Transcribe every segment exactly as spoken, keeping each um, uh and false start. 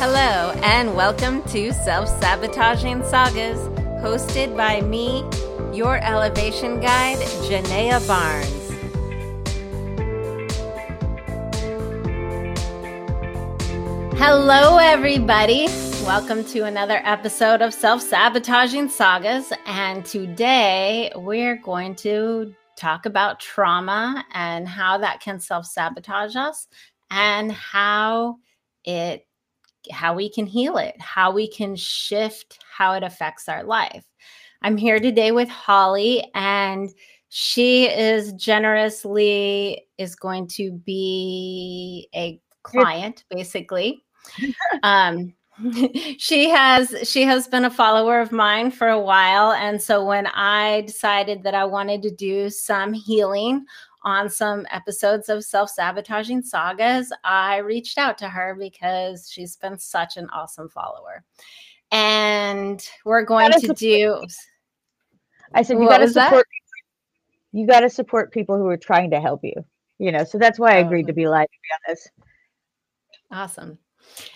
Hello, and welcome to Self-Sabotaging Sagas, hosted by me, your elevation guide, Janae Barnes. Hello, everybody. Welcome to another episode of Self-Sabotaging Sagas, and today we're going to talk about trauma and how that can self-sabotage us and how it how we can heal it, how we can shift how it affects our life. I'm here today with Holly, and she is generously is going to be a client, basically. Um, she has she has been a follower of mine for a while, and so when I decided that I wanted to do some healing on some episodes of Self-Sabotaging Sagas, I reached out to her because she's been such an awesome follower. And we're going to do... I said, you got to support you got to support people who are trying to help you. You know, so that's why I agreed to be live on this. Awesome.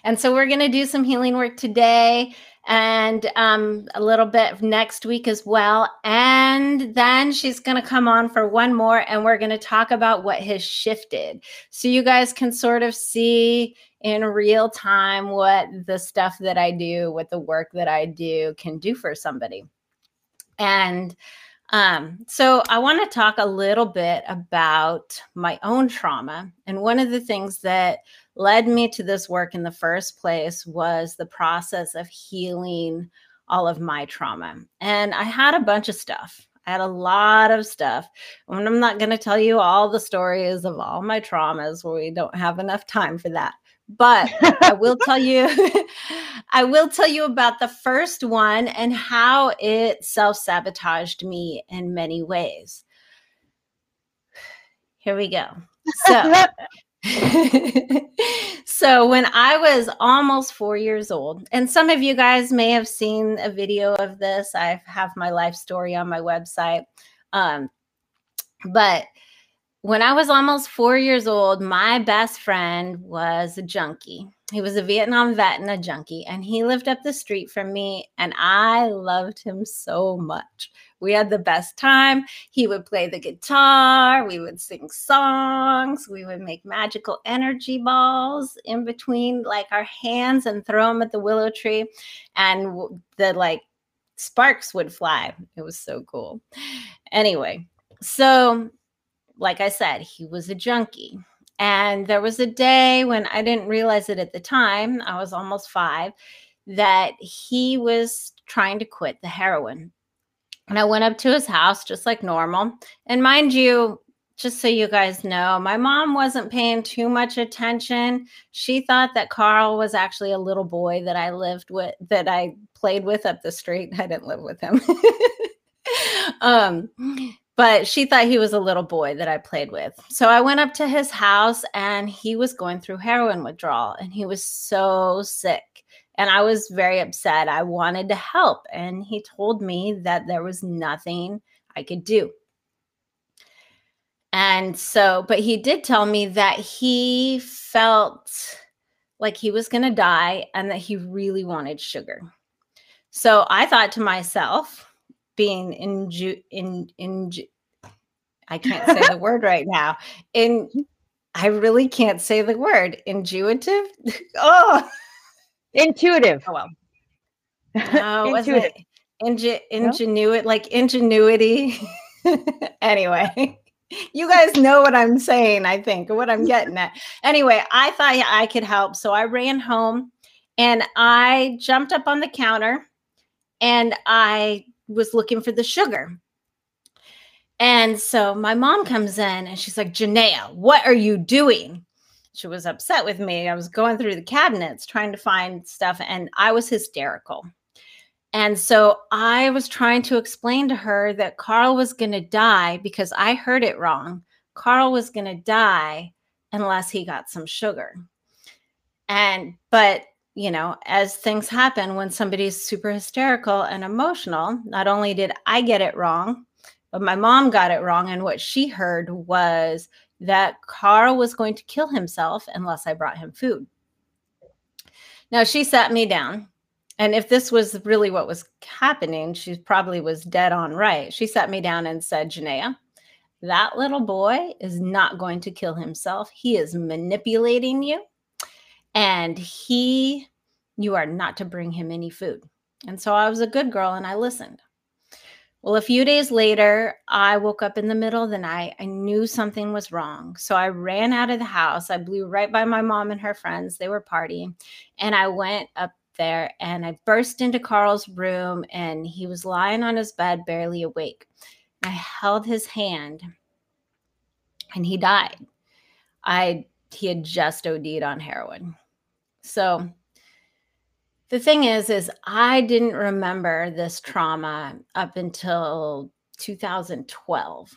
And so we're going to do some healing work today and um, a little bit next week as well. And then she's going to come on for one more, and we're going to talk about what has shifted. So you guys can sort of see in real time what the stuff that I do, what the work that I do can do for somebody. And um, so I want to talk a little bit about my own trauma. And one of the things that led me to this work in the first place was the process of healing all of my trauma. And I had a bunch of stuff. I had a lot of stuff. And I'm not going to tell you all the stories of all my traumas. We don't have enough time for that. But I will tell you, I will tell you about the first one and how it self-sabotaged me in many ways. Here we go. So... So when I was almost four years old, and some of you guys may have seen a video of this, I have my life story on my website. Um, but when I was almost four years old, my best friend was a junkie. He was a Vietnam vet and a junkie, and he lived up the street from me, and I loved him so much. We had the best time. He would play the guitar. We would sing songs. We would make magical energy balls in between, like, our hands and throw them at the willow tree, and the, like, sparks would fly. It was so cool. Anyway, so like I said, he was a junkie. And there was a day when I didn't realize it at the time, I was almost five, that he was trying to quit the heroin. And I went up to his house just like normal. And mind you, just so you guys know, my mom wasn't paying too much attention. She thought that Carl was actually a little boy that I lived with, that I played with up the street. I didn't live with him. um. But she thought he was a little boy that I played with. So I went up to his house, and he was going through heroin withdrawal, and he was so sick. And I was very upset. I wanted to help. And he told me that there was nothing I could do. And so, but he did tell me that he felt like he was going to die and that he really wanted sugar. So I thought to myself, being in, in, in, I can't say the word right now. In, I really can't say the word. Intuitive? Oh, intuitive. Oh, well. No, intuitive. Wasn't it? Inge, ingenuity, no? Like ingenuity. Anyway, you guys know what I'm saying, I think, what I'm getting at. Anyway, I thought I could help. So I ran home, and I jumped up on the counter, and I was looking for the sugar. And so my mom comes in, and she's like, Janae, what are you doing? She was upset with me. I was going through the cabinets trying to find stuff, and I was hysterical. And so I was trying to explain to her that Carl was going to die because I heard it wrong. Carl was going to die unless he got some sugar. And, but you know, as things happen when somebody's super hysterical and emotional, not only did I get it wrong, but my mom got it wrong. And what she heard was that Carl was going to kill himself unless I brought him food. Now, she sat me down. And if this was really what was happening, she probably was dead on right. She sat me down and said, Janae, that little boy is not going to kill himself. He is manipulating you. And he, you are not to bring him any food. And so I was a good girl and I listened. Well, a few days later, I woke up in the middle of the night. I knew something was wrong. So I ran out of the house. I blew right by my mom and her friends. They were partying. And I went up there and I burst into Carl's room and he was lying on his bed, barely awake. I held his hand and he died. I, he had just O D'd on heroin. So the thing is, is I didn't remember this trauma up until two thousand twelve.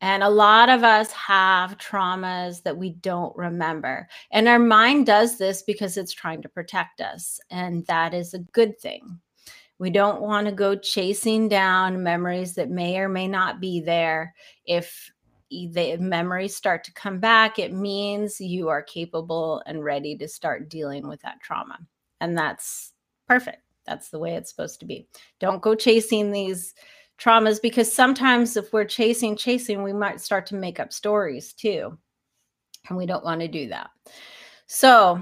And a lot of us have traumas that we don't remember. And our mind does this because it's trying to protect us. And that is a good thing. We don't want to go chasing down memories that may or may not be there. If the memories start to come back, it means you are capable and ready to start dealing with that trauma. And that's perfect. That's the way it's supposed to be. Don't go chasing these traumas, because sometimes if we're chasing, chasing, we might start to make up stories too. And we don't want to do that. So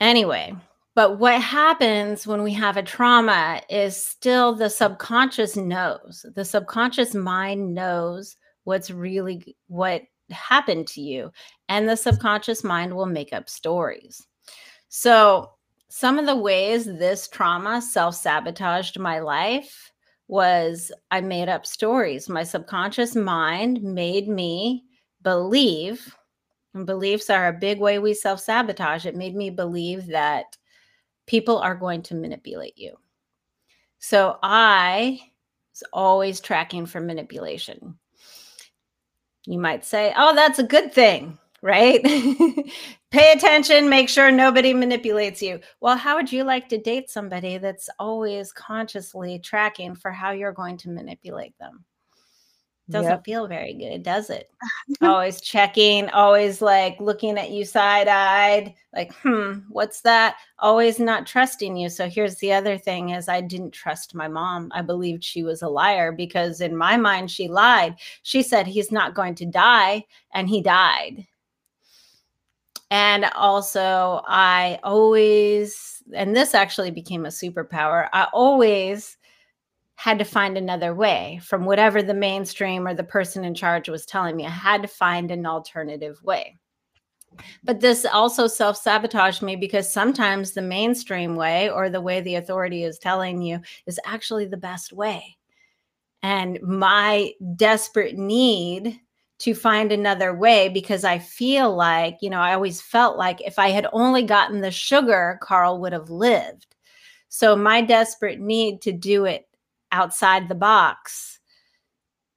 anyway, but what happens when we have a trauma is still the subconscious knows. The subconscious mind knows what's really what happened to you. And the subconscious mind will make up stories. So some of the ways this trauma self-sabotaged my life was I made up stories. My subconscious mind made me believe, and beliefs are a big way we self-sabotage. It made me believe that people are going to manipulate you. So I was always tracking for manipulation. You might say, oh, that's a good thing, right? Pay attention, make sure nobody manipulates you. Well, how would you like to date somebody that's always consciously tracking for how you're going to manipulate them? Doesn't yep. feel very good, does it? Always checking, always like looking at you side-eyed, like, hmm, what's that? Always not trusting you. So here's the other thing is I didn't trust my mom. I believed she was a liar because in my mind, she lied. She said he's not going to die, and he died. And also I always, and this actually became a superpower, I always had to find another way from whatever the mainstream or the person in charge was telling me. I had to find an alternative way. But this also self-sabotaged me because sometimes the mainstream way or the way the authority is telling you is actually the best way. And my desperate need to find another way, because I feel like, you know, I always felt like if I had only gotten the sugar, Carl would have lived. So my desperate need to do it outside the box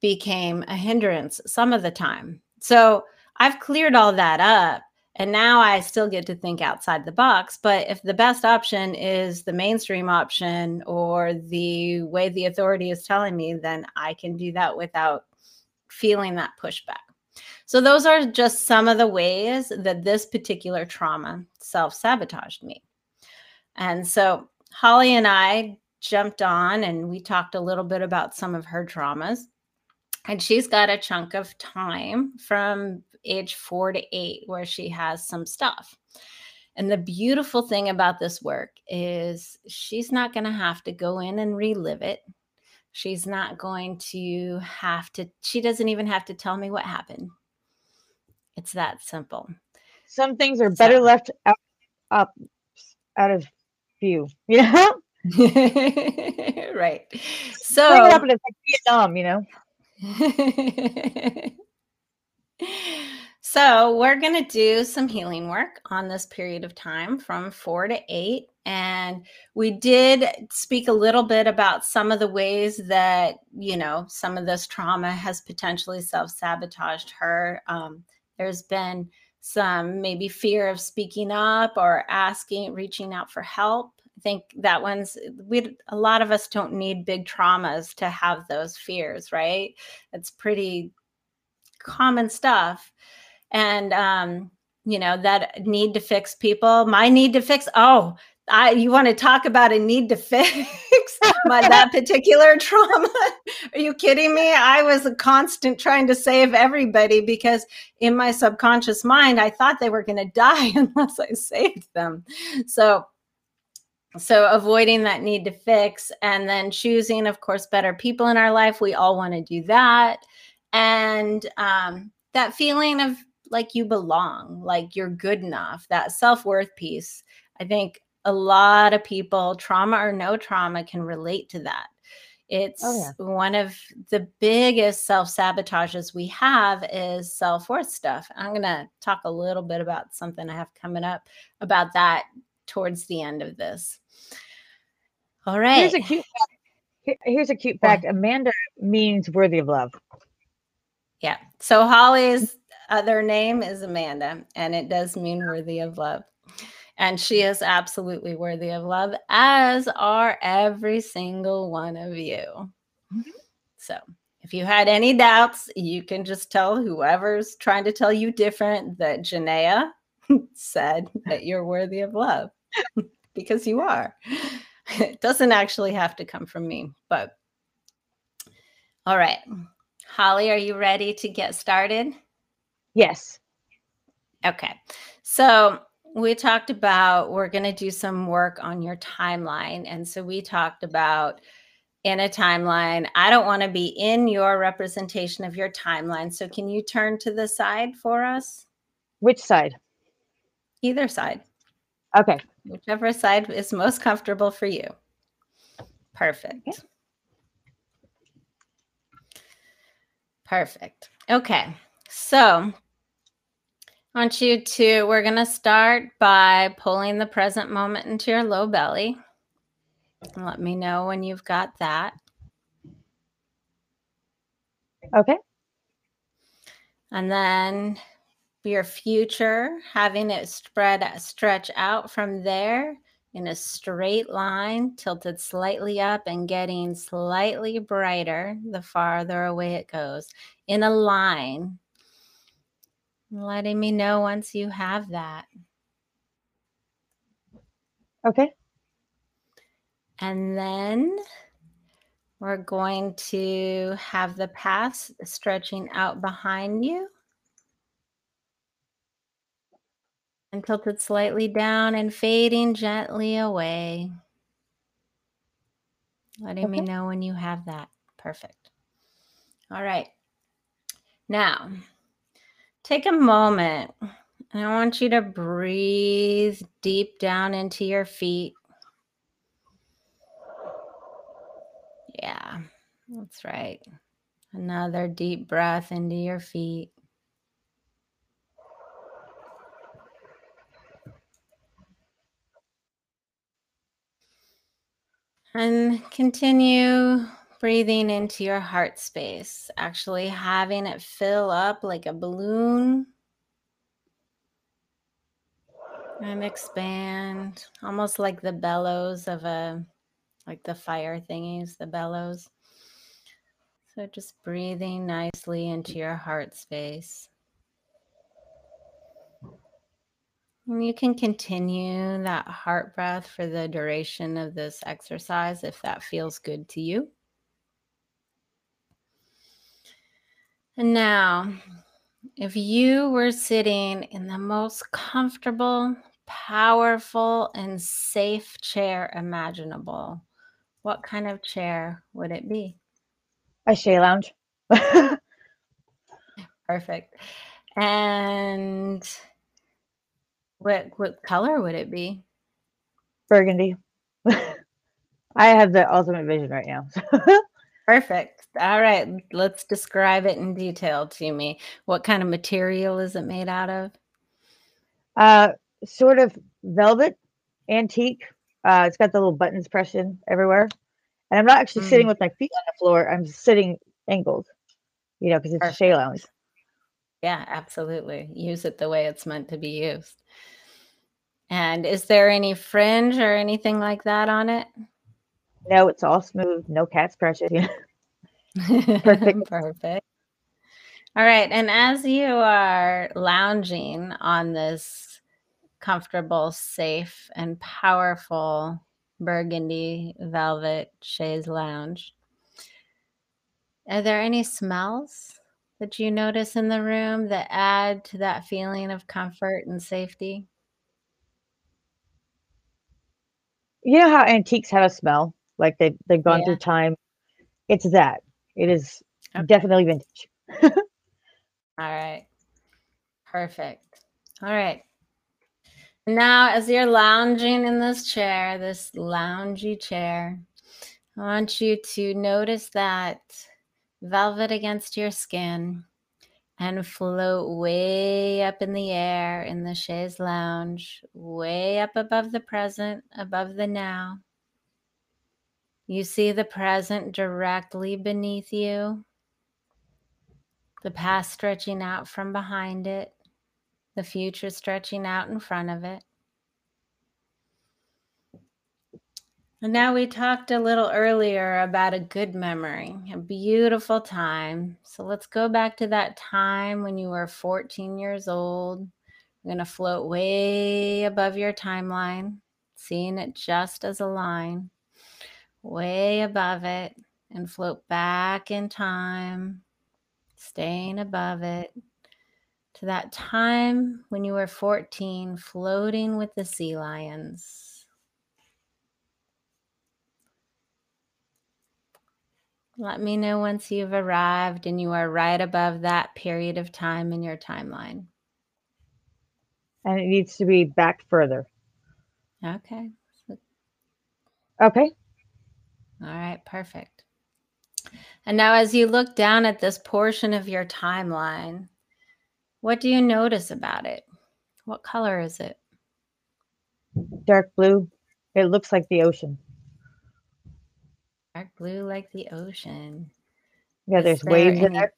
became a hindrance some of the time. So I've cleared all that up. And now I still get to think outside the box. But if the best option is the mainstream option or the way the authority is telling me, then I can do that without feeling that pushback. So those are just some of the ways that this particular trauma self-sabotaged me. And so Holly and I jumped on and we talked a little bit about some of her traumas. And she's got a chunk of time from age four to eight where she has some stuff. And the beautiful thing about this work is she's not going to have to go in and relive it. She's not going to have to, she doesn't even have to tell me what happened. It's that simple. Some things are better so. left out, up, out of view, you know? Right. So, bring it up and it's like Vietnam, you know? So we're going to do some healing work on this period of time from four to eight. And we did speak a little bit about some of the ways that, you know, some of this trauma has potentially self-sabotaged her. Um, there's been some maybe fear of speaking up or asking, reaching out for help. I think that one's, we, a lot of us don't need big traumas to have those fears, right? It's pretty common stuff. And um, you know, that need to fix people, my need to fix. Oh, I, you want to talk about a need to fix my, that particular trauma? Are you kidding me? I was a constant trying to save everybody because in my subconscious mind, I thought they were going to die unless I saved them. So, so avoiding that need to fix, and then choosing, of course, better people in our life. We all want to do that. And um, that feeling of like you belong, like you're good enough, that self-worth piece. I think a lot of people, trauma or no trauma, can relate to that. It's oh, yeah. one of the biggest self-sabotages we have is self-worth stuff. I'm going to talk a little bit about something I have coming up about that towards the end of this. All right. Here's a cute fact. Here's a cute fact. Amanda means worthy of love. Yeah. So Holly's other name is Amanda, and it does mean worthy of love. And she is absolutely worthy of love, as are every single one of you. Mm-hmm. So if you had any doubts, you can just tell whoever's trying to tell you different that Janae said that you're worthy of love, because you are. It doesn't actually have to come from me, but all right. Holly, are you ready to get started? Yes. Okay. So we talked about, we're going to do some work on your timeline. And so we talked about in a timeline, I don't want to be in your representation of your timeline. So can you turn to the side for us? Which side? Either side. Okay. Whichever side is most comfortable for you. Perfect. Okay. Perfect. Okay. So I want you to, we're going to start by pulling the present moment into your low belly. And let me know when you've got that. Okay. And then your future, having it spread, stretch out from there in a straight line, tilted slightly up and getting slightly brighter the farther away it goes, in a line. Letting me know once you have that. Okay. And then we're going to have the path stretching out behind you and tilted slightly down and fading gently away. Letting okay. me know when you have that. Perfect. All right. Now, take a moment, and I want you to breathe deep down into your feet. Yeah, that's right. Another deep breath into your feet. And continue breathing into your heart space, actually having it fill up like a balloon and expand, almost like the bellows of a, like the fire thingies, the bellows. So just breathing nicely into your heart space. And you can continue that heart breath for the duration of this exercise if that feels good to you. And now, if you were sitting in the most comfortable, powerful, and safe chair imaginable, what kind of chair would it be? A chaise lounge. Perfect. And What what color would it be? Burgundy. I have the ultimate vision right now. Perfect. All right. Let's describe it in detail to me. What kind of material is it made out of? Uh, sort of velvet, antique. Uh, it's got the little buttons pressed in everywhere. And I'm not actually mm. sitting with my feet on the floor. I'm sitting angled, you know, because it's Perfect. a chaise lounge. Yeah, absolutely. Use it the way it's meant to be used. And is there any fringe or anything like that on it? No, it's all smooth. No cat's pressure. Perfect. Perfect. All right. And as you are lounging on this comfortable, safe, and powerful burgundy velvet chaise lounge, are there any smells that you notice in the room that add to that feeling of comfort and safety? You know how antiques have a smell, like they they've gone yeah. through time. It's that. It is okay. Definitely vintage. All right. Perfect. All right. Now, as you're lounging in this chair, this loungy chair, I want you to notice that velvet against your skin and float way up in the air in the chaise lounge, way up above the present, above the now. You see the present directly beneath you, the past stretching out from behind it, the future stretching out in front of it. And now we talked a little earlier about a good memory, a beautiful time. So let's go back to that time when you were fourteen years old. We're going to float way above your timeline, seeing it just as a line, way above it, and float back in time, staying above it, to that time when you were fourteen, floating with the sea lions. Let me know once you've arrived and you are right above that period of time in your timeline. And it needs to be back further. Okay. Okay. All right, perfect. And now as you look down at this portion of your timeline, what do you notice about it? What color is it? Dark blue. It looks like the ocean. Dark blue like the ocean. Yeah, there's there waves any... in there.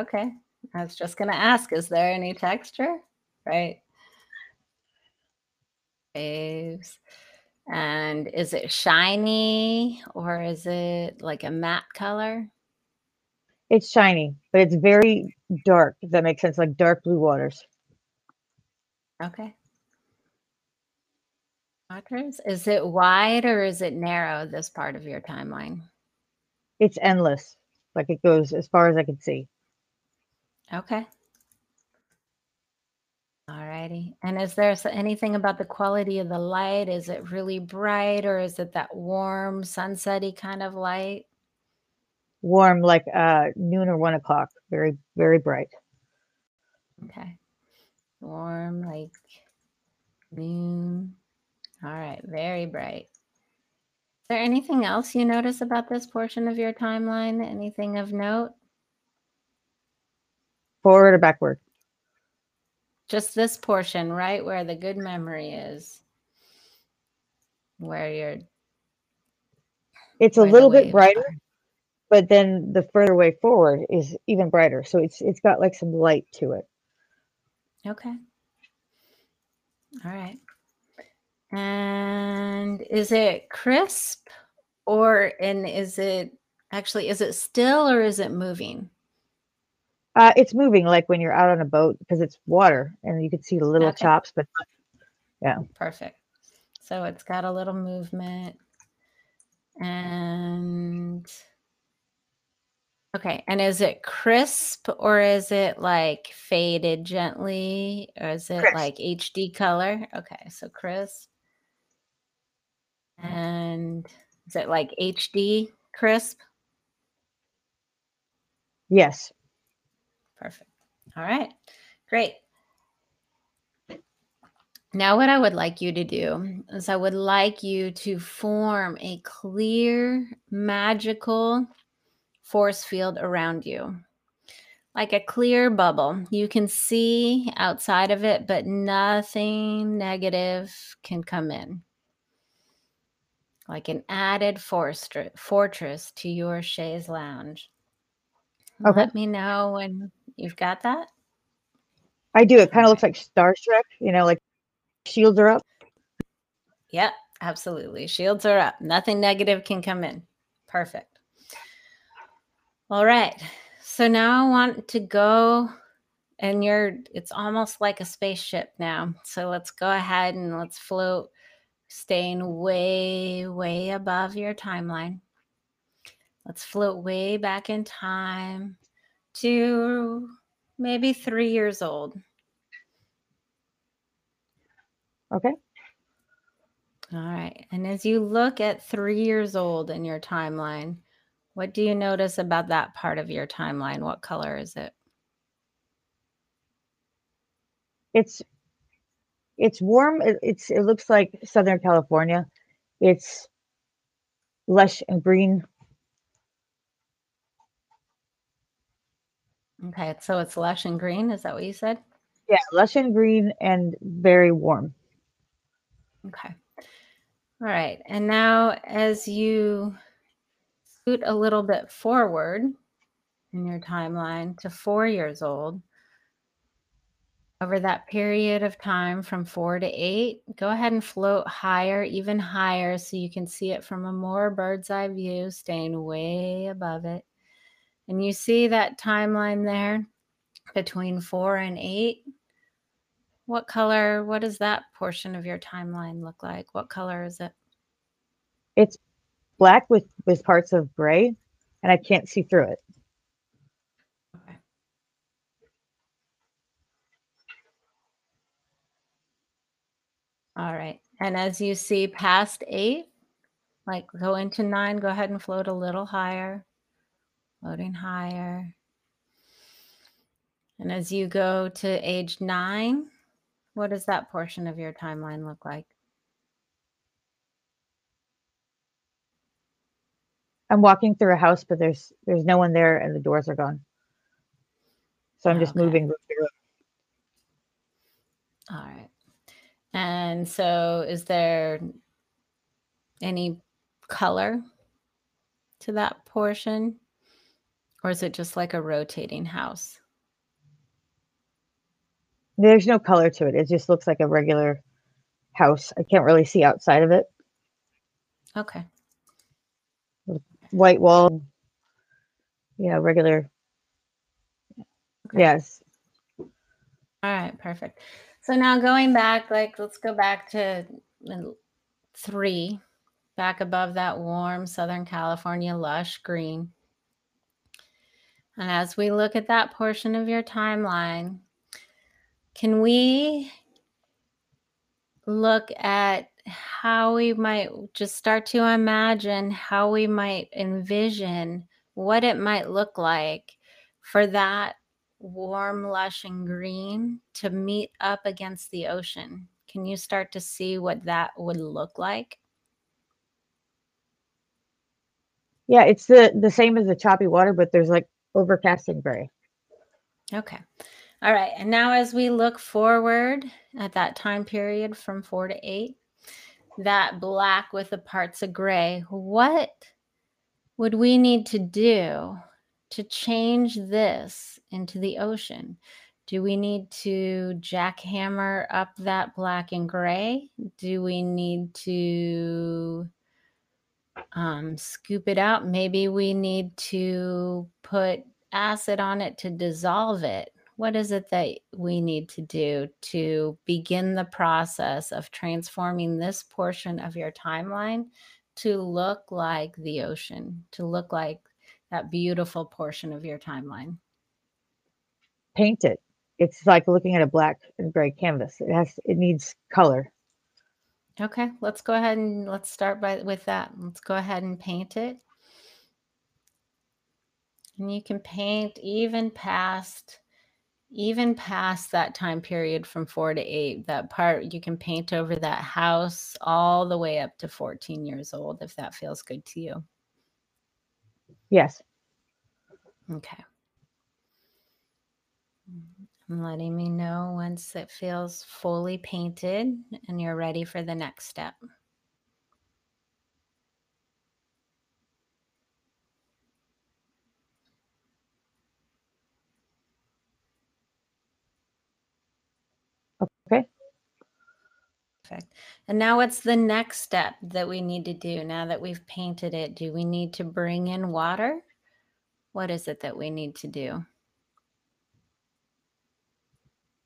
Okay. I was just going to ask, is there any texture? Right. Waves. And is it shiny or is it like a matte color? It's shiny, but it's very dark, if that makes sense, like dark blue waters. Okay. Is it wide or is it narrow, this part of your timeline? It's endless. Like it goes as far as I can see. Okay. All righty. And is there anything about the quality of the light? Is it really bright or is it that warm, sunsetty kind of light? Warm, like uh, noon or one o'clock. Very, very bright. Okay. Warm, like noon. All right, very bright. Is there anything else you notice about this portion of your timeline? Anything of note? Forward or backward? Just this portion, right where the good memory is. Where you're... It's a little bit brighter, but then the further way forward is even brighter. So it's it's got like some light to it. Okay. All right. And is it crisp or, and is it actually, is it still or is it moving? Uh, it's moving like when you're out on a boat because it's water and you can see the little okay. chops, but yeah. Perfect. So it's got a little movement and okay. And is it crisp or is it like faded gently or is it crisp. Like H D color? Okay. So crisp. And is it like H D crisp? Yes. Perfect. All right. Great. Now what I would like you to do is I would like you to form a clear, magical force field around you. Like a clear bubble. You can see outside of it, but nothing negative can come in. Like an added fortress to your chaise lounge. Okay. Let me know when you've got that. I do. It kind of looks like Star Trek, you know, like shields are up. Yeah, absolutely. Shields are up. Nothing negative can come in. Perfect. All right. So now I want to go, and you're, it's almost like a spaceship now. So let's go ahead and let's float, staying way, way above your timeline. Let's float way back in time to maybe three years old. Okay. All right. And as you look at three years old in your timeline, what do you notice about that part of your timeline? What color is it? It's it's warm. It, it's it looks like Southern California. It's lush and green. Okay, so it's lush and green. Is that what you said? Yeah, lush and green and very warm. Okay. All right. And now as you scoot a little bit forward in your timeline to four years old, over that period of time from four to eight, go ahead and float higher, even higher, so you can see it from a more bird's eye view, staying way above it. And you see that timeline there between four and eight. What color, what does that portion of your timeline look like? What color is it? It's black with, with parts of gray, and I can't see through it. Okay. All right. And as you see past eight, like go into nine, go ahead and float a little higher, floating higher. And as you go to age nine, what does that portion of your timeline look like? I'm walking through a house, but there's there's no one there, and the doors are gone. So I'm just okay. moving. All right. And so is there any color to that portion? Or is it just like a rotating house? There's no color to it. It just looks like a regular house. I can't really see outside of it. Okay. White wall. Yeah, regular. Okay. Yes. All right, perfect. So now going back, like let's go back to three, back above that warm Southern California lush green. And as we look at that portion of your timeline, can we look at how we might just start to imagine how we might envision what it might look like for that warm, lush, and green to meet up against the ocean? Can you start to see what that would look like? Yeah, it's the, the same as the choppy water, but there's like overcast and gray. Okay. All right, and now as we look forward at that time period from four to eight, that black with the parts of gray, what would we need to do to change this into the ocean? Do we need to jackhammer up that black and gray? Do we need to um, scoop it out? Maybe we need to put acid on it to dissolve it. What is it that we need to do to begin the process of transforming this portion of your timeline to look like the ocean, to look like that beautiful portion of your timeline? Paint it. It's like looking at a black and gray canvas. It has, it needs color. Okay, let's go ahead and let's start by with that. Let's go ahead and paint it. And you can paint even past Even past that time period from four to eight, that part you can paint over that house all the way up to fourteen years old, if that feels good to you. Yes. Okay. I'm letting me know once it feels fully painted and you're ready for the next step. Okay. Perfect. And now what's the next step that we need to do now that we've painted it? Do we need to bring in water What is it that we need to do?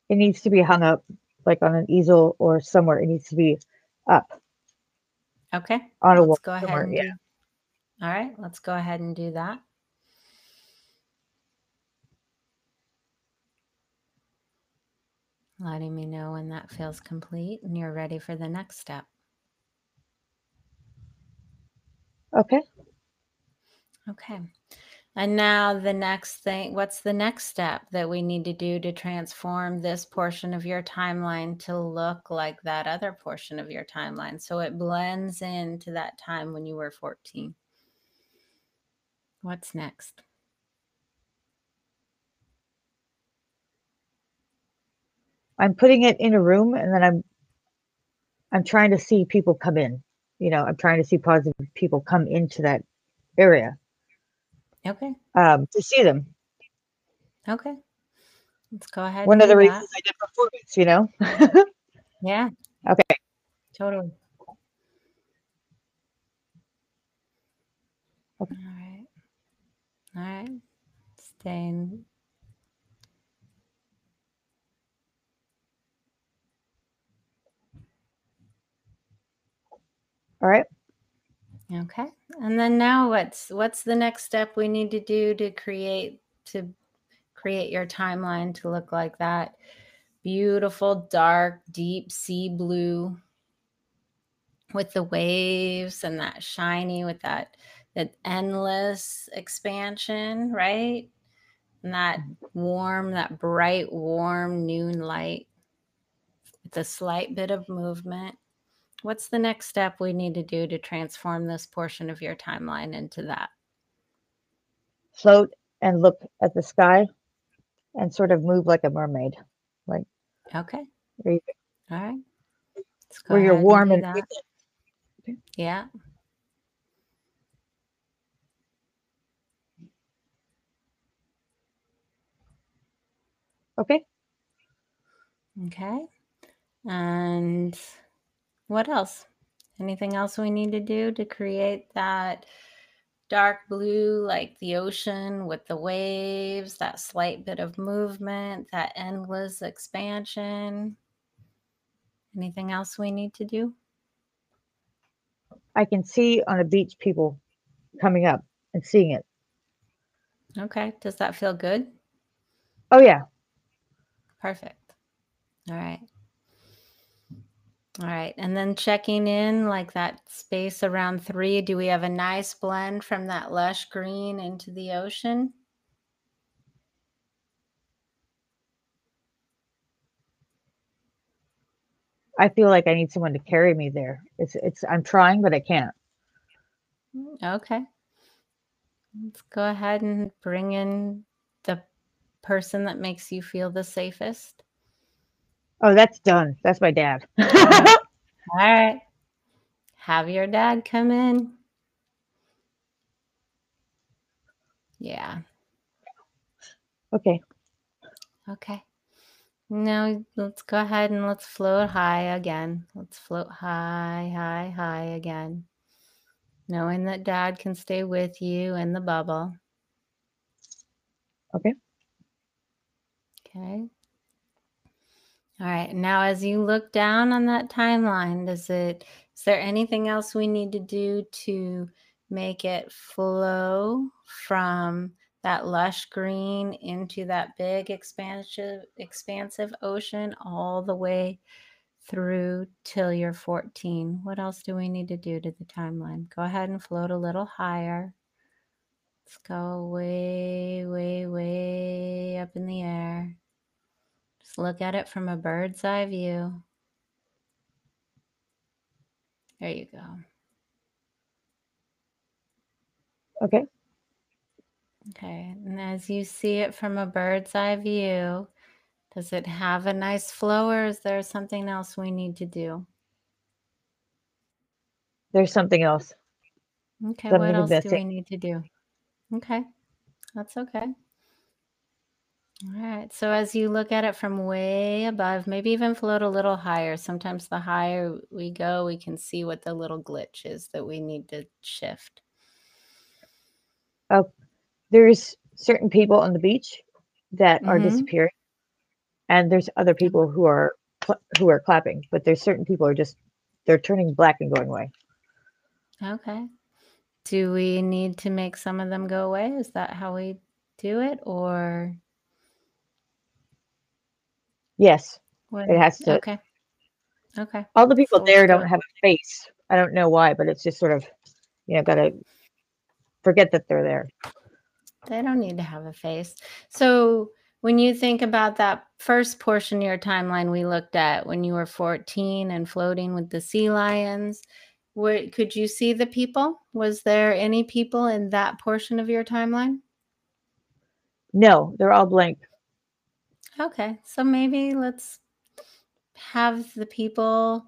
It needs to be hung up, like on an easel or somewhere. It needs to be up. Okay. On a wall. Go ahead. And yeah. do, all right. Let's go ahead and do that. Letting me know when that feels complete and you're ready for the next step. Okay. Okay. And now the next thing, what's the next step that we need to do to transform this portion of your timeline to look like that other portion of your timeline, so it blends into that time when you were fourteen? What's next? I'm putting it in a room, and then I'm I'm trying to see people come in. You know, I'm trying to see positive people come into that area. Okay. Um, to see them. Okay. Let's go ahead. One of the reasons I did performance, you know? Yeah. Okay. Totally. Okay. All right. All right. Staying. All right. Okay. And then now what's what's the next step we need to do to create to create your timeline to look like that beautiful, dark, deep sea blue with the waves and that shiny with that that endless expansion, right? And that warm, that bright, warm noon light with a slight bit of movement. What's the next step we need to do to transform this portion of your timeline into that? Float and look at the sky and sort of move like a mermaid. Like, okay. You, all right. Let's go where you're warm and, and okay. Yeah. Okay. Okay. And what else? Anything else we need to do to create that dark blue, like the ocean with the waves, that slight bit of movement, that endless expansion? Anything else we need to do? I can see on a beach people coming up and seeing it. Okay. Does that feel good? Oh, yeah. Perfect. All right. All right. And then checking in like that space around three. Do we have a nice blend from that lush green into the ocean? I feel like I need someone to carry me there. It's, it's, I'm trying, but I can't. Okay. Let's go ahead and bring in the person that makes you feel the safest. Oh, that's done. That's my dad. All right. Have your dad come in. Yeah. Okay. Okay. Now let's go ahead and let's float high again. Let's float high, high, high again. Knowing that dad can stay with you in the bubble. Okay. Okay. All right. Now, as you look down on that timeline, does it, is there anything else we need to do to make it flow from that lush green into that big expansive, expansive ocean all the way through till you're fourteen? What else do we need to do to the timeline? Go ahead and float a little higher. Let's go way, way, way up in the air. Just look at it from a bird's eye view. There you go. Okay. Okay. And as you see it from a bird's eye view, does it have a nice flow, or is there something else we need to do? There's something else. Okay. Something what else do we need to do? Okay. That's okay. All right. So as you look at it from way above, maybe even float a little higher. Sometimes the higher we go, we can see what the little glitch is that we need to shift. Oh, there's certain people on the beach that mm-hmm. are disappearing, and there's other people who are who are clapping, but there's certain people are just they're turning black and going away. Okay. Do we need to make some of them go away? Is that how we do it, or? Yes, what? It has to. Okay. Okay. All the people so there don't have a face. I don't know why, but it's just sort of, you know, got to forget that they're there. They don't need to have a face. So when you think about that first portion of your timeline we looked at when you were fourteen and floating with the sea lions, where, could you see the people? Was there any people in that portion of your timeline? No, they're all blank. Okay, so maybe let's have the people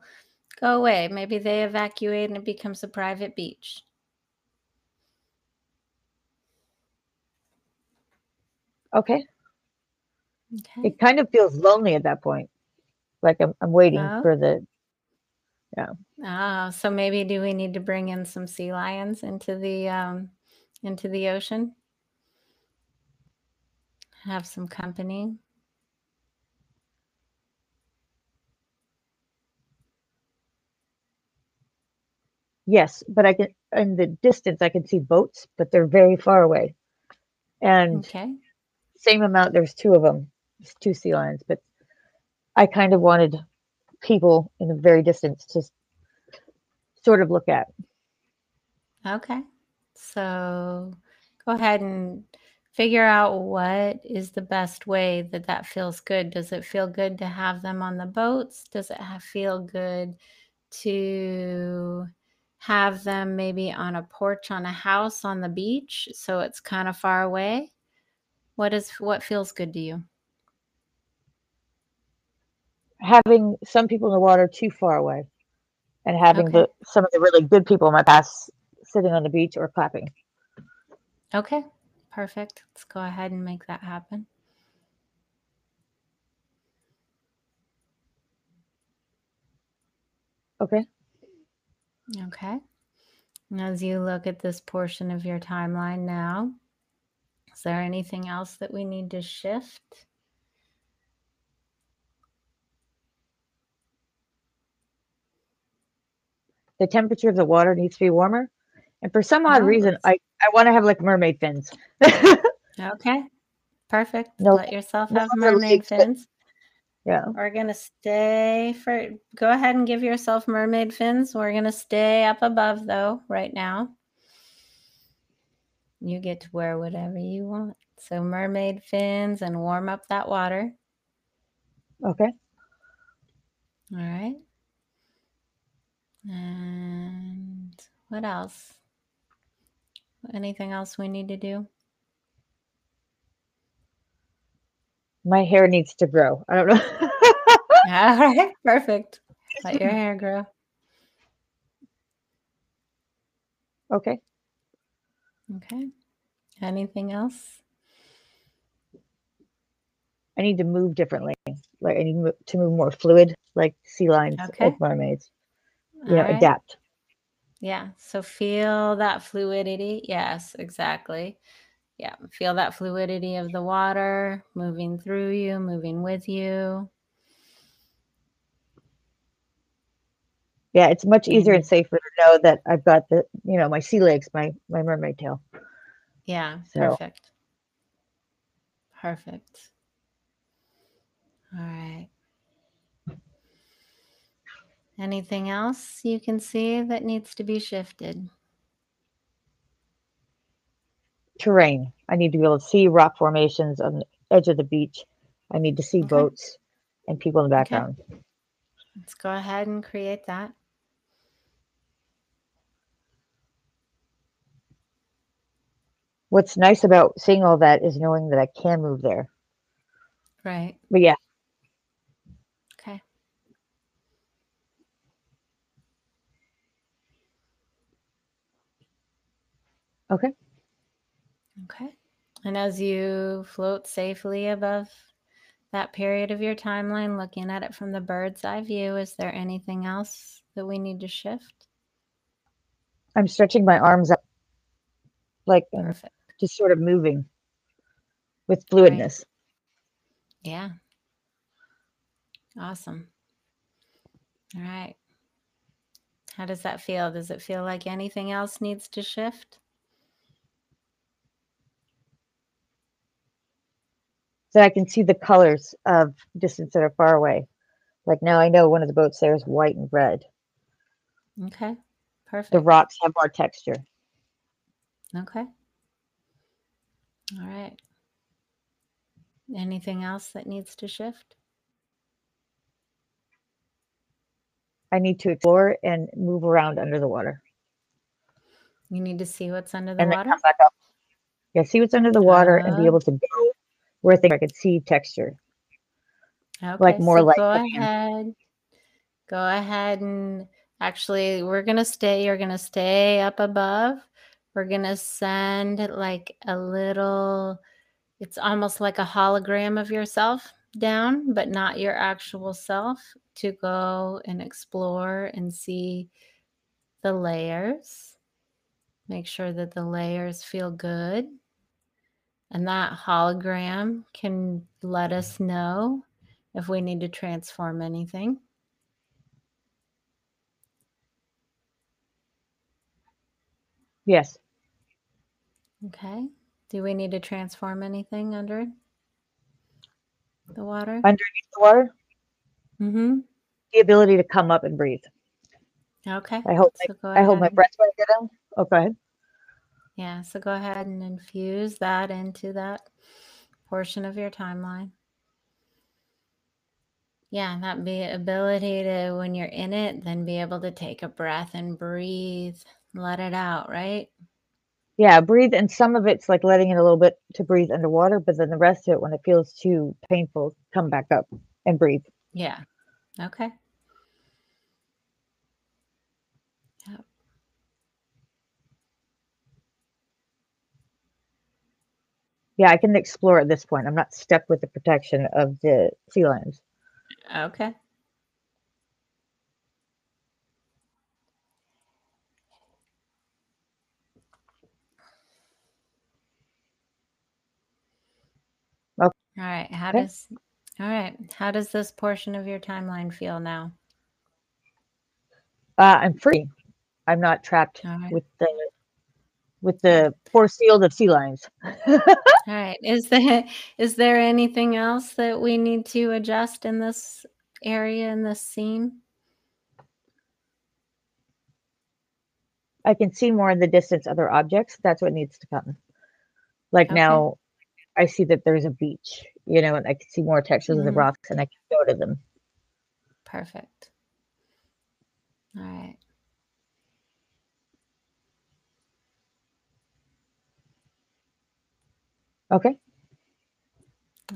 go away. Maybe they evacuate and it becomes a private beach. Okay. Okay. It kind of feels lonely at that point. Like I'm, I'm waiting oh. for the, yeah. Oh, so maybe do we need to bring in some sea lions into the, um, into the ocean? Have some company. Yes, but I can, in the distance, I can see boats, but they're very far away. And okay. same amount, there's two of them, there's two sea lions, but I kind of wanted people in the very distance to sort of look at. Okay. So go ahead and figure out what is the best way that that feels good. Does it feel good to have them on the boats? Does it have, feel good to have them maybe on a porch on a house on the beach so it's kind of far away? What is what feels good to you? Having some people in the water too far away and having okay. the some of the really good people in my past sitting on the beach or clapping. Okay, perfect. Let's go ahead and make that happen. Okay. Okay. And as you look at this portion of your timeline now, is there anything else that we need to shift? The temperature of the water needs to be warmer. And for some odd oh, reason, I, I want to have like mermaid fins. Okay. Perfect. No, let yourself no have mermaid fins. Yeah. We're going to stay for, go ahead and give yourself mermaid fins. We're going to stay up above though, right now. You get to wear whatever you want. So mermaid fins and warm up that water. Okay. All right. And what else? Anything else we need to do? My hair needs to grow. I don't know. All right. Perfect. Let your hair grow. Okay. Okay. Anything else? I need to move differently. Like I need to move more fluid, like sea lions, okay. like mermaids. You know, right. adapt. Yeah. So feel that fluidity. Yes, exactly. Yeah, feel that fluidity of the water moving through you, moving with you. Yeah, it's much easier and safer to know that I've got the, you know, my sea legs, my my mermaid tail. Yeah, so. Perfect. Perfect. All right. Anything else you can see that needs to be shifted? Terrain. I need to be able to see rock formations on the edge of the beach. I need to see okay. boats and people in the background. Okay. Let's go ahead and create that. What's nice about seeing all that is knowing that I can move there. Right. But yeah. Okay. Okay. Okay. And as you float safely above that period of your timeline, looking at it from the bird's eye view, is there anything else that we need to shift? I'm stretching my arms up. Like, perfect. just sort of moving with fluidness. Right. Yeah. Awesome. All right. How does that feel? Does it feel like anything else needs to shift? So I can see the colors of distance that are far away. Like now I know one of the boats there is white and red. Okay, perfect. The rocks have more texture. Okay. All right. Anything else that needs to shift? I need to explore and move around under the water. You need to see what's under the and water? Then come back up. Yeah, see what's under the water uh, and be able to go where I think I could see texture. Okay, like more so like go ahead. Go ahead and actually we're going to stay. You're going to stay up above. We're going to send like a little, it's almost like a hologram of yourself down, but not your actual self, to go and explore and see the layers. Make sure that the layers feel good. And that hologram can let us know if we need to transform anything. Yes. Okay. Do we need to transform anything under the water? Underneath the water? Mm-hmm. The ability to come up and breathe. Okay. I hold so my, I hold my breath when I get out. Oh, go ahead. Yeah. So go ahead and infuse that into that portion of your timeline. Yeah, that be ability to, when you're in it, then be able to take a breath and breathe, let it out, right? Yeah, breathe. And some of it's like letting it a little bit to breathe underwater, but then the rest of it, when it feels too painful, come back up and breathe. Yeah. Okay. Yep. Yeah, I can explore at this point. I'm not stuck with the protection of the sea lions. Okay. All right. How okay. does all right? How does this portion of your timeline feel now? Uh, I'm free. I'm not trapped right. with the with the force field of sea lions. All right. Is there is there anything else that we need to adjust in this area, in this scene? I can see more in the distance other objects. That's what needs to come. Like okay. now I see that there's a beach, you know, and I can see more textures mm-hmm. of the rocks and I can go to them. Perfect. All right. Okay.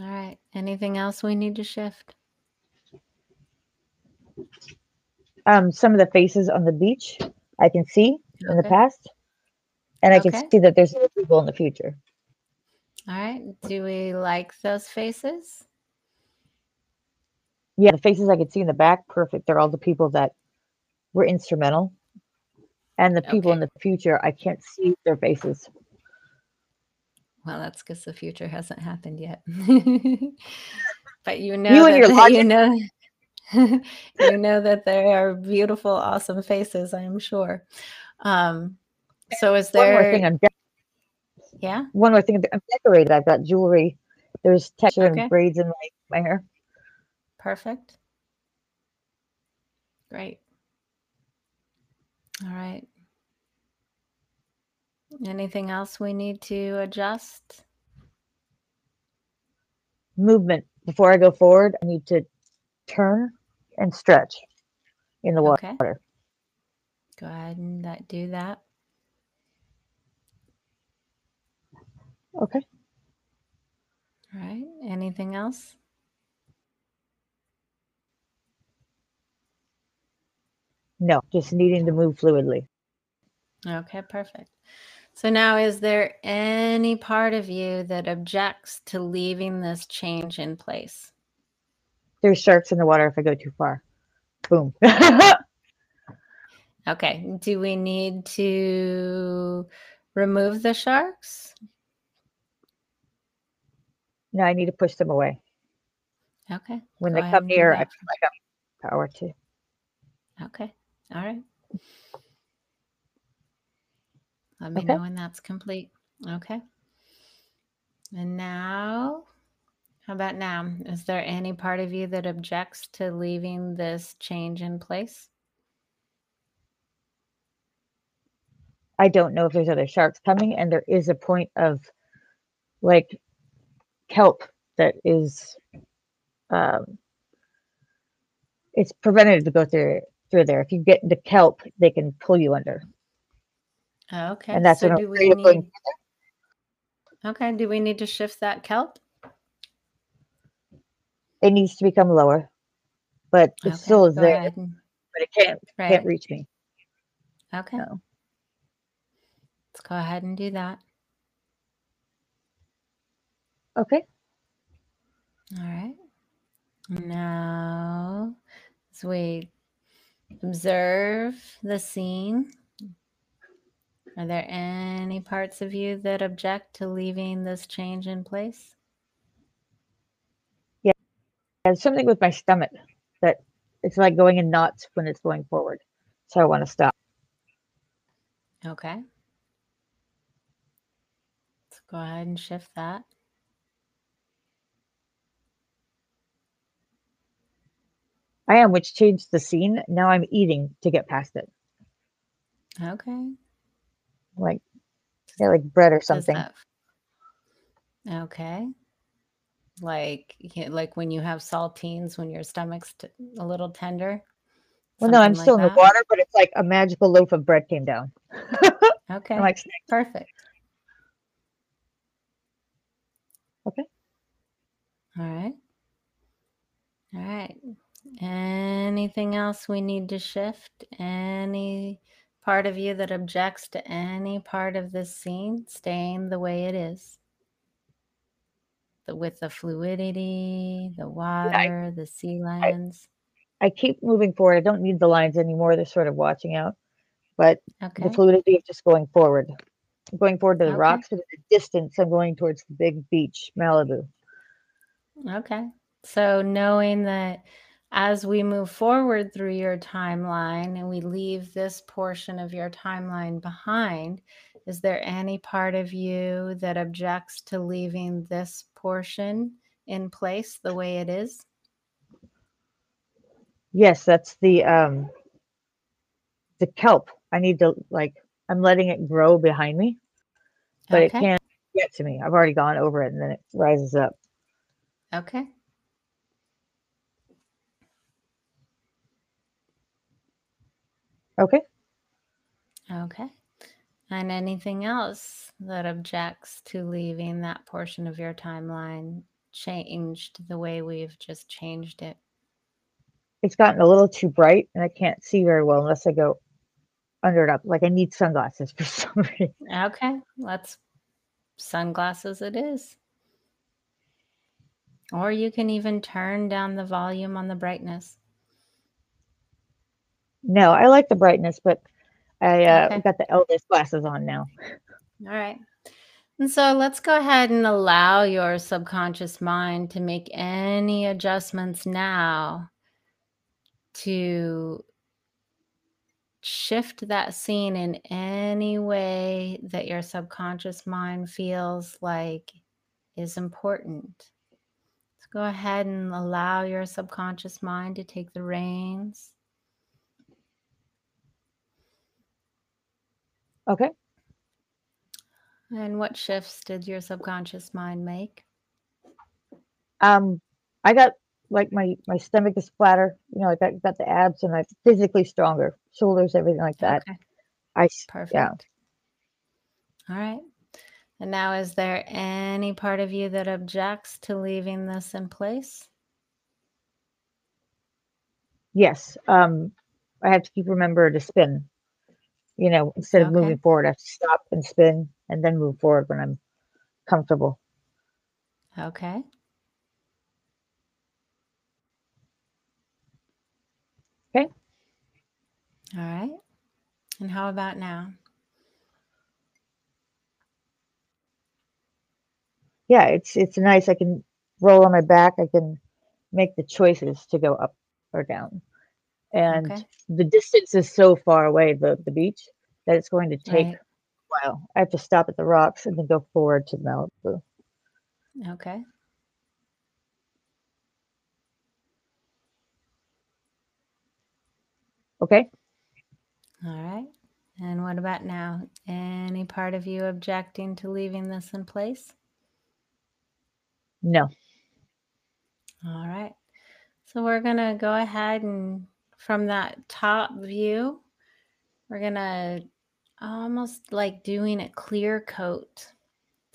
All right. Anything else we need to shift? Um, some of the faces on the beach I can see okay. in the past, and I okay. can see that there's other people in the future. All right. Do we like those faces? Yeah, the faces I could see in the back, perfect. They're all the people that were instrumental, and the people okay. in the future, I can't see their faces. Well, that's because the future hasn't happened yet. But you know, you, that, and your logic. you know, you know that there are beautiful, awesome faces, I'm sure. Um, so, is there one more thing? I'm yeah, one more thing. I'm decorated. I've got jewelry. There's texture okay. and braids in my, my hair. Perfect. Great. All right. Anything else we need to adjust? Movement. Before I go forward, I need to turn and stretch in the water. Okay. Go ahead and that, do that. Okay. All right. Anything else? No, just needing to move fluidly. Okay, perfect. So now, is there any part of you that objects to leaving this change in place? There's sharks in the water if I go too far. Boom. Okay. Do we need to remove the sharks? No, I need to push them away. Okay. When Go they come near, I feel like I'm power to. Okay. All right. Let me okay. know when that's complete. Okay. And now, how about now? Is there any part of you that objects to leaving this change in place? I don't know if there's other sharks coming, and there is a point of like kelp that is, um, it's preventative to go through through there. If you get into kelp, they can pull you under. Okay. And that's so do we need... Okay. Do we need to shift that kelp? It needs to become lower, but it okay, still is there, ahead. But it can't right. can't reach me. Okay. So. Let's go ahead and do that. Okay. All right. Now, as we observe the scene, are there any parts of you that object to leaving this change in place? Yeah. There's something with my stomach that it's like going in knots when it's going forward. So I want to stop. Okay. Go ahead and shift that. I am, which changed the scene. Now I'm eating to get past it. Okay. Like, yeah, like bread or something. Okay. Like, like when you have saltines, when your stomach's t- a little tender. Well, no, I'm still like in that. The water, but it's like a magical loaf of bread came down. Okay. I'm like, perfect. Okay. All right. All right. Anything else we need to shift? Any part of you that objects to any part of this scene staying the way it is? The, with the fluidity, the water, I, the sea lions? I, I keep moving forward. I don't need the lions anymore. They're sort of watching out. But okay. the fluidity is just going forward. Going forward to the okay. rocks, but at a distance, I'm going towards the big beach, Malibu. Okay. So knowing that as we move forward through your timeline and we leave this portion of your timeline behind, is there any part of you that objects to leaving this portion in place the way it is? Yes, that's the um, the kelp. I need to like... I'm letting it grow behind me, but okay. it can't get to me. I've already gone over it, and then it rises up. Okay. Okay. Okay. And anything else that objects to leaving that portion of your timeline changed the way we've just changed it? It's gotten a little too bright, and I can't see very well unless I go under it up. Like I need sunglasses for some reason. Okay. Let's sunglasses it is. Or you can even turn down the volume on the brightness. No, I like the brightness, but I uh, okay. got the eldest glasses on now. All right. And so let's go ahead and allow your subconscious mind to make any adjustments now to shift that scene in any way that your subconscious mind feels like is important. So go ahead and allow your subconscious mind to take the reins. Okay. And what shifts did your subconscious mind make? Um, I got like my, my stomach is flatter, you know, I got, got the abs and I'm physically stronger. Shoulders, everything like that. Okay. I perfect. Yeah. All right. And now, is there any part of you that objects to leaving this in place? Yes. Um, I have to keep remember to spin. You know, instead of okay. moving forward, I have to stop and spin, and then move forward when I'm comfortable. Okay. Okay. All right. And how about now? yeah, it's it's nice. I can roll on my back. I can make the choices to go up or down. And okay. the distance is so far away, the, the beach, that it's going to take right. a while. I have to stop at the rocks and then go forward to Malibu. Okay. Okay. All right. And what about now? Any part of you objecting to leaving this in place? No. All right. So we're going to go ahead and from that top view, we're going to almost like doing a clear coat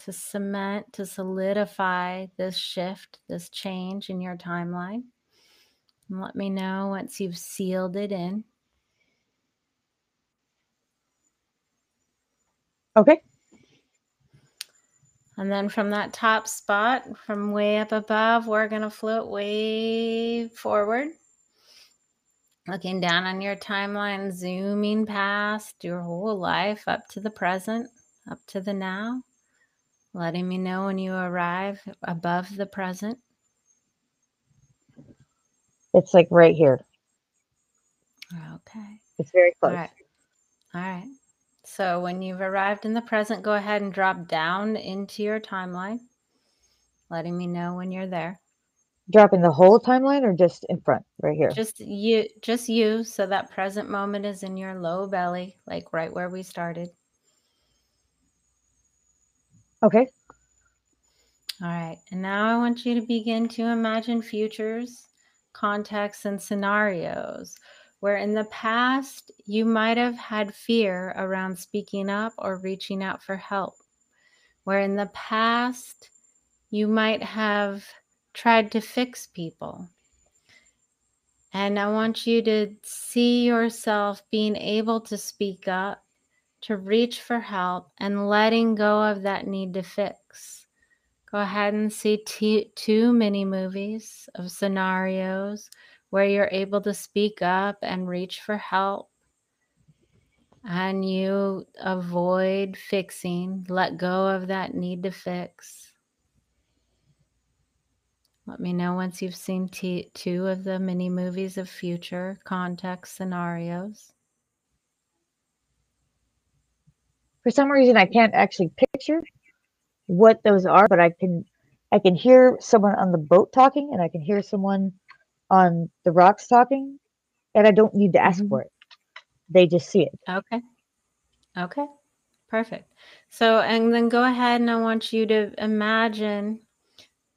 to cement, to solidify this shift, this change in your timeline. And let me know once you've sealed it in. Okay. And then from that top spot, from way up above, we're going to float way forward. Looking down on your timeline, zooming past your whole life up to the present, up to the now. Letting me know when you arrive above the present. It's like right here. Okay. It's very close. All right. All right. So when you've arrived in the present, go ahead and drop down into your timeline, letting me know when you're there. Dropping the whole timeline or just in front, right here? Just you, just you. So that present moment is in your low belly, like right where we started. Okay. All right. And now I want you to begin to imagine futures, contexts, and scenarios where in the past you might have had fear around speaking up or reaching out for help, where in the past you might have tried to fix people. And I want you to see yourself being able to speak up, to reach for help, and letting go of that need to fix. Go ahead and see t- two mini movies of scenarios where you're able to speak up and reach for help, and you avoid fixing, let go of that need to fix. Let me know once you've seen t- two of the mini movies of future context scenarios. For some reason, I can't actually picture what those are, but I can, I can hear someone on the boat talking, and I can hear someone on the rocks talking, and I don't need to ask for it. They just see it. Okay. Okay. Perfect. So, and then go ahead and I want you to imagine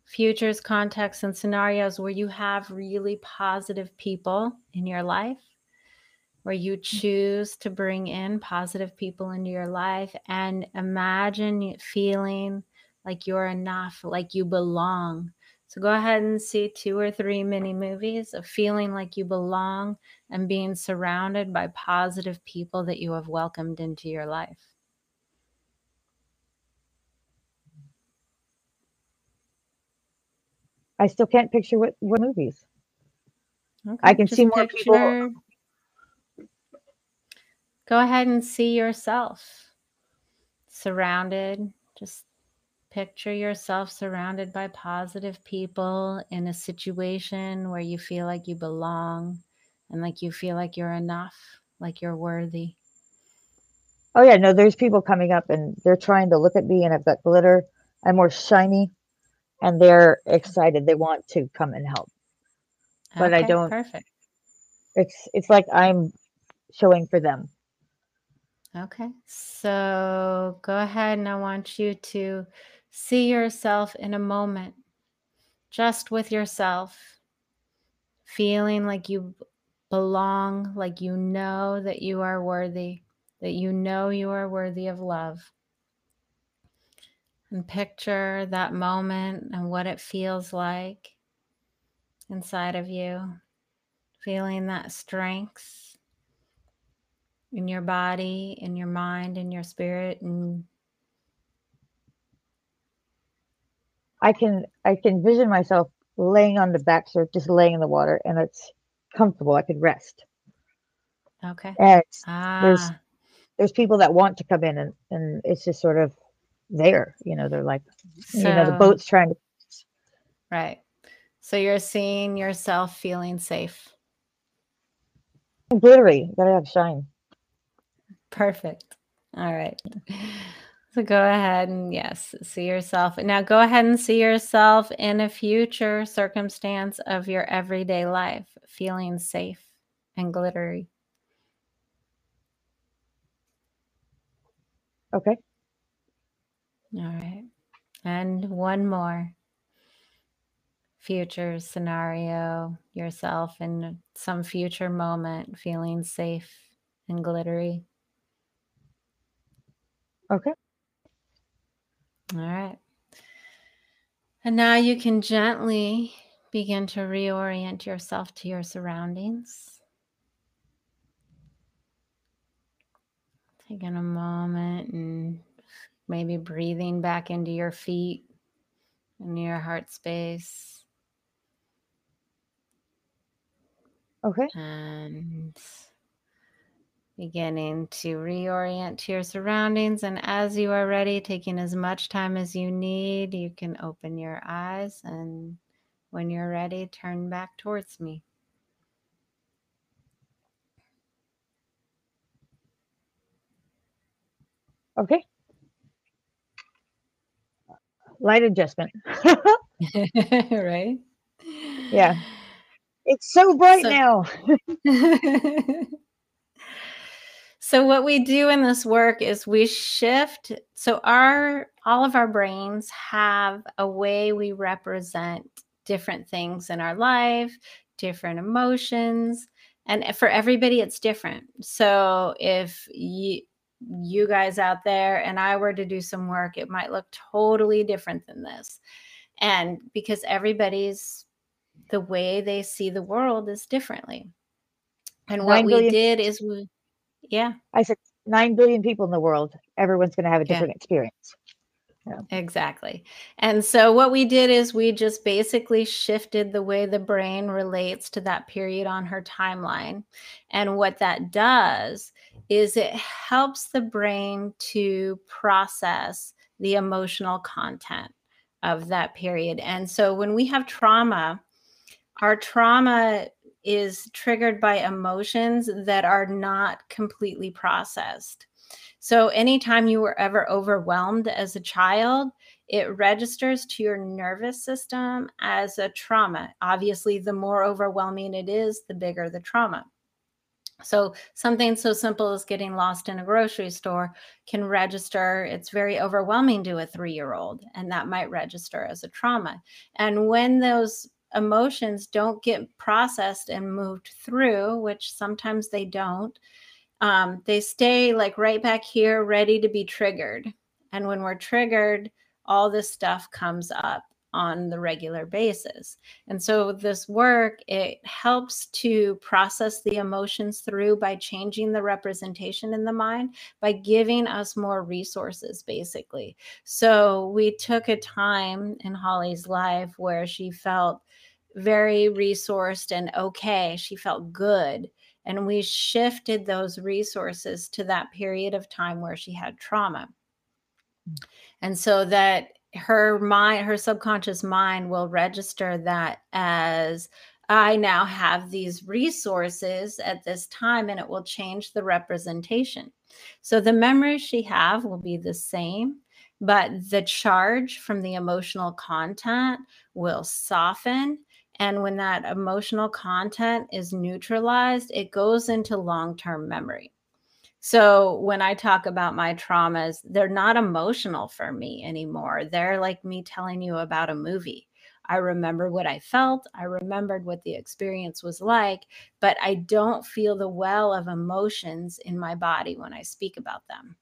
futures, contexts, and scenarios where you have really positive people in your life, where you choose to bring in positive people into your life, and imagine feeling like you're enough, like you belong. So go ahead and see two or three mini movies of feeling like you belong and being surrounded by positive people that you have welcomed into your life. I still can't picture what, what movies. Okay, I can see more picture, people. Go ahead and see yourself surrounded, just picture yourself surrounded by positive people in a situation where you feel like you belong and like you feel like you're enough, like you're worthy. Oh, yeah. No, there's people coming up and they're trying to look at me and I've got glitter. I'm more shiny and they're excited. They want to come and help. But okay, I don't. Perfect. It's, it's like I'm showing for them. Okay. So go ahead and I want you to see yourself in a moment, just with yourself, feeling like you belong, like you know that you are worthy, that you know you are worthy of love. And picture that moment and what it feels like inside of you, feeling that strength in your body, in your mind, in your spirit, and I can I can vision myself laying on the back surf, just laying in the water, and it's comfortable. I could rest. Okay. And ah. There's there's people that want to come in, and, and it's just sort of there. You know, they're like, so, you know, the boat's trying to. Right. So you're seeing yourself feeling safe. Glittery. Gotta have shine. Perfect. All right. So go ahead and yes, see yourself. Now go ahead and see yourself in a future circumstance of your everyday life, feeling safe and glittery. Okay. All right. And one more future scenario, yourself in some future moment, feeling safe and glittery. Okay. All right. And now you can gently begin to reorient yourself to your surroundings. Taking a moment and maybe breathing back into your feet and your heart space. Okay. And beginning to reorient to your surroundings. And as you are ready, taking as much time as you need, you can open your eyes. And when you're ready, turn back towards me. Okay. Light adjustment. Right? Yeah. It's so bright so now. So what we do in this work is we shift. So our all of our brains have a way we represent different things in our life, different emotions, and for everybody it's different. So if you you guys out there and I were to do some work, it might look totally different than this. And because everybody's the way they see the world is differently. And what we did is we Yeah. I said nine billion people in the world. Everyone's going to have a different yeah. experience. Yeah. Exactly. And so what we did is we just basically shifted the way the brain relates to that period on her timeline. And what that does is it helps the brain to process the emotional content of that period. And so when we have trauma, our trauma is triggered by emotions that are not completely processed. So anytime you were ever overwhelmed as a child, it registers to your nervous system as a trauma. Obviously, the more overwhelming it is, the bigger the trauma. So something so simple as getting lost in a grocery store can register. It's very overwhelming to a three-year-old, and that might register as a trauma. And when those emotions don't get processed and moved through, which sometimes they don't, um, they stay like right back here, ready to be triggered. And when we're triggered, all this stuff comes up on the regular basis. And so this work, it helps to process the emotions through by changing the representation in the mind, by giving us more resources, basically. So we took a time in Holly's life where she felt very resourced and okay. She felt good. And we shifted those resources to that period of time where she had trauma. And so that her mind, her subconscious mind will register that as I now have these resources at this time, and it will change the representation. So the memories she have will be the same, but the charge from the emotional content will soften. And when that emotional content is neutralized, it goes into long-term memory. So when I talk about my traumas, they're not emotional for me anymore. They're like me telling you about a movie. I remember what I felt. I remembered what the experience was like, but I don't feel the well of emotions in my body when I speak about them.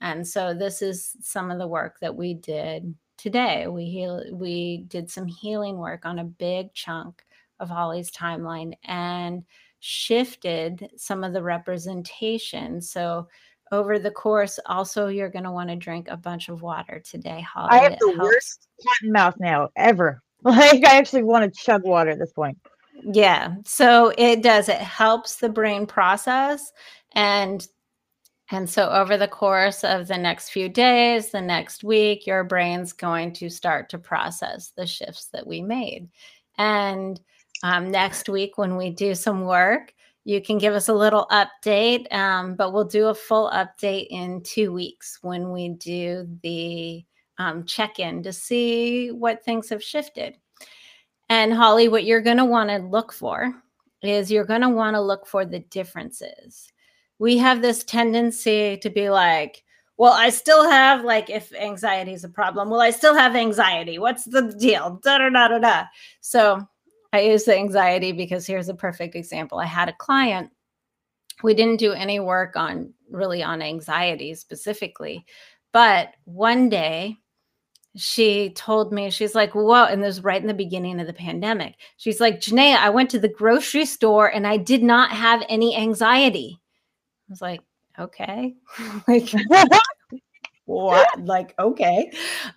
And so this is some of the work that we did today. We heal, we did some healing work on a big chunk of Holly's timeline and shifted some of the representation. So over the course, also, you're going to want to drink a bunch of water today, Holly. I have the helps. worst cotton mouth now ever. Like I actually want to chug water at this point. Yeah. So it does. It helps the brain process and And so over the course of the next few days, the next week, your brain's going to start to process the shifts that we made. And um, next week when we do some work, you can give us a little update, um, but we'll do a full update in two weeks when we do the um, check-in to see what things have shifted. And Holly, what you're going to want to look for is you're going to want to look for the differences. We have this tendency to be like, well, I still have, like, if anxiety is a problem, well, I still have anxiety. What's the deal? Da, da, da, da, da. So I use the anxiety because here's a perfect example. I had a client. We didn't do any work on really on anxiety specifically. But one day she told me, she's like, whoa, and this was right in the beginning of the pandemic. She's like, Janae, I went to the grocery store and I did not have any anxiety. I was like, okay, like, what? Like, okay.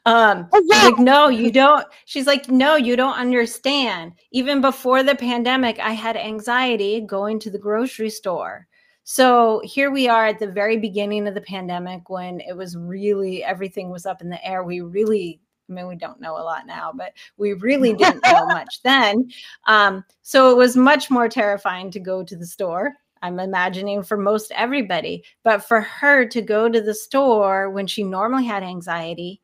Um, oh, yeah. Like, no, you don't. She's like, no, you don't understand. Even before the pandemic, I had anxiety going to the grocery store. So here we are at the very beginning of the pandemic when it was really, everything was up in the air. We really, I mean, we don't know a lot now, but we really didn't know much then. Um, so it was much more terrifying to go to the store. I'm imagining for most everybody, but for her to go to the store when she normally had anxiety,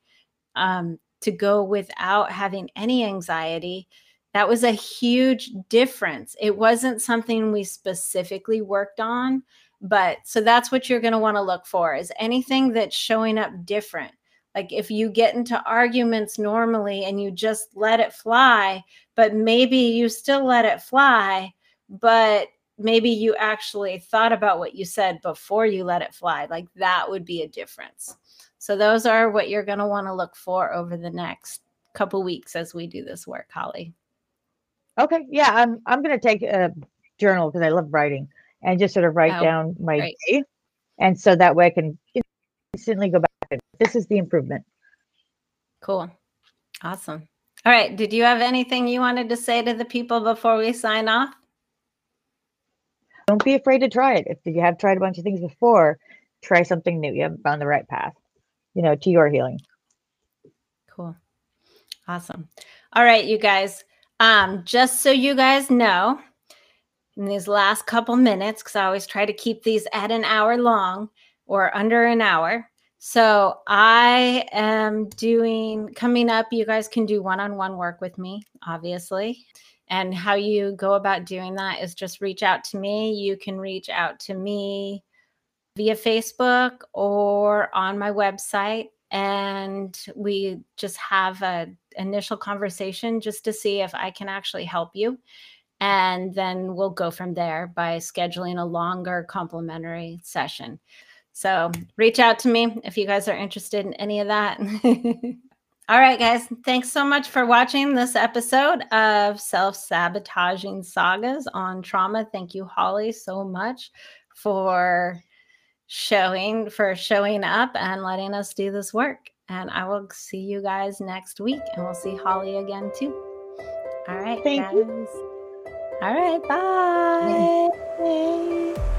um, to go without having any anxiety, that was a huge difference. It wasn't something we specifically worked on, but so that's what you're going to want to look for is anything that's showing up different. Like if you get into arguments normally and you just let it fly, but maybe you still let it fly, but maybe you actually thought about what you said before you let it fly. Like that would be a difference. So those are what you're going to want to look for over the next couple weeks as we do this work, Holly. Okay. Yeah. I'm, I'm going to take a journal because I love writing and just sort of write oh, down my right. day. And so that way I can instantly go back. And this is the improvement. Cool. Awesome. All right. Did you have anything you wanted to say to the people before we sign off? Don't be afraid to try it. If you have tried a bunch of things before, try something new. You're on the right path, you know, to your healing. Cool. Awesome. All right, you guys. Um, just so you guys know, in these last couple minutes, because I always try to keep these at an hour long or under an hour. So I am doing, coming up, you guys can do one-on-one work with me, obviously. And how you go about doing that is just reach out to me. You can reach out to me via Facebook or on my website. And we just have an initial conversation just to see if I can actually help you. And then we'll go from there by scheduling a longer complimentary session. So reach out to me if you guys are interested in any of that. All right, guys. Thanks so much for watching this episode of Self-Sabotaging Sagas on Trauma. Thank you, Holly, so much for showing, for showing up and letting us do this work. And I will see you guys next week, and we'll see Holly again, too. All right, Thank guys. You. All right, bye. Bye.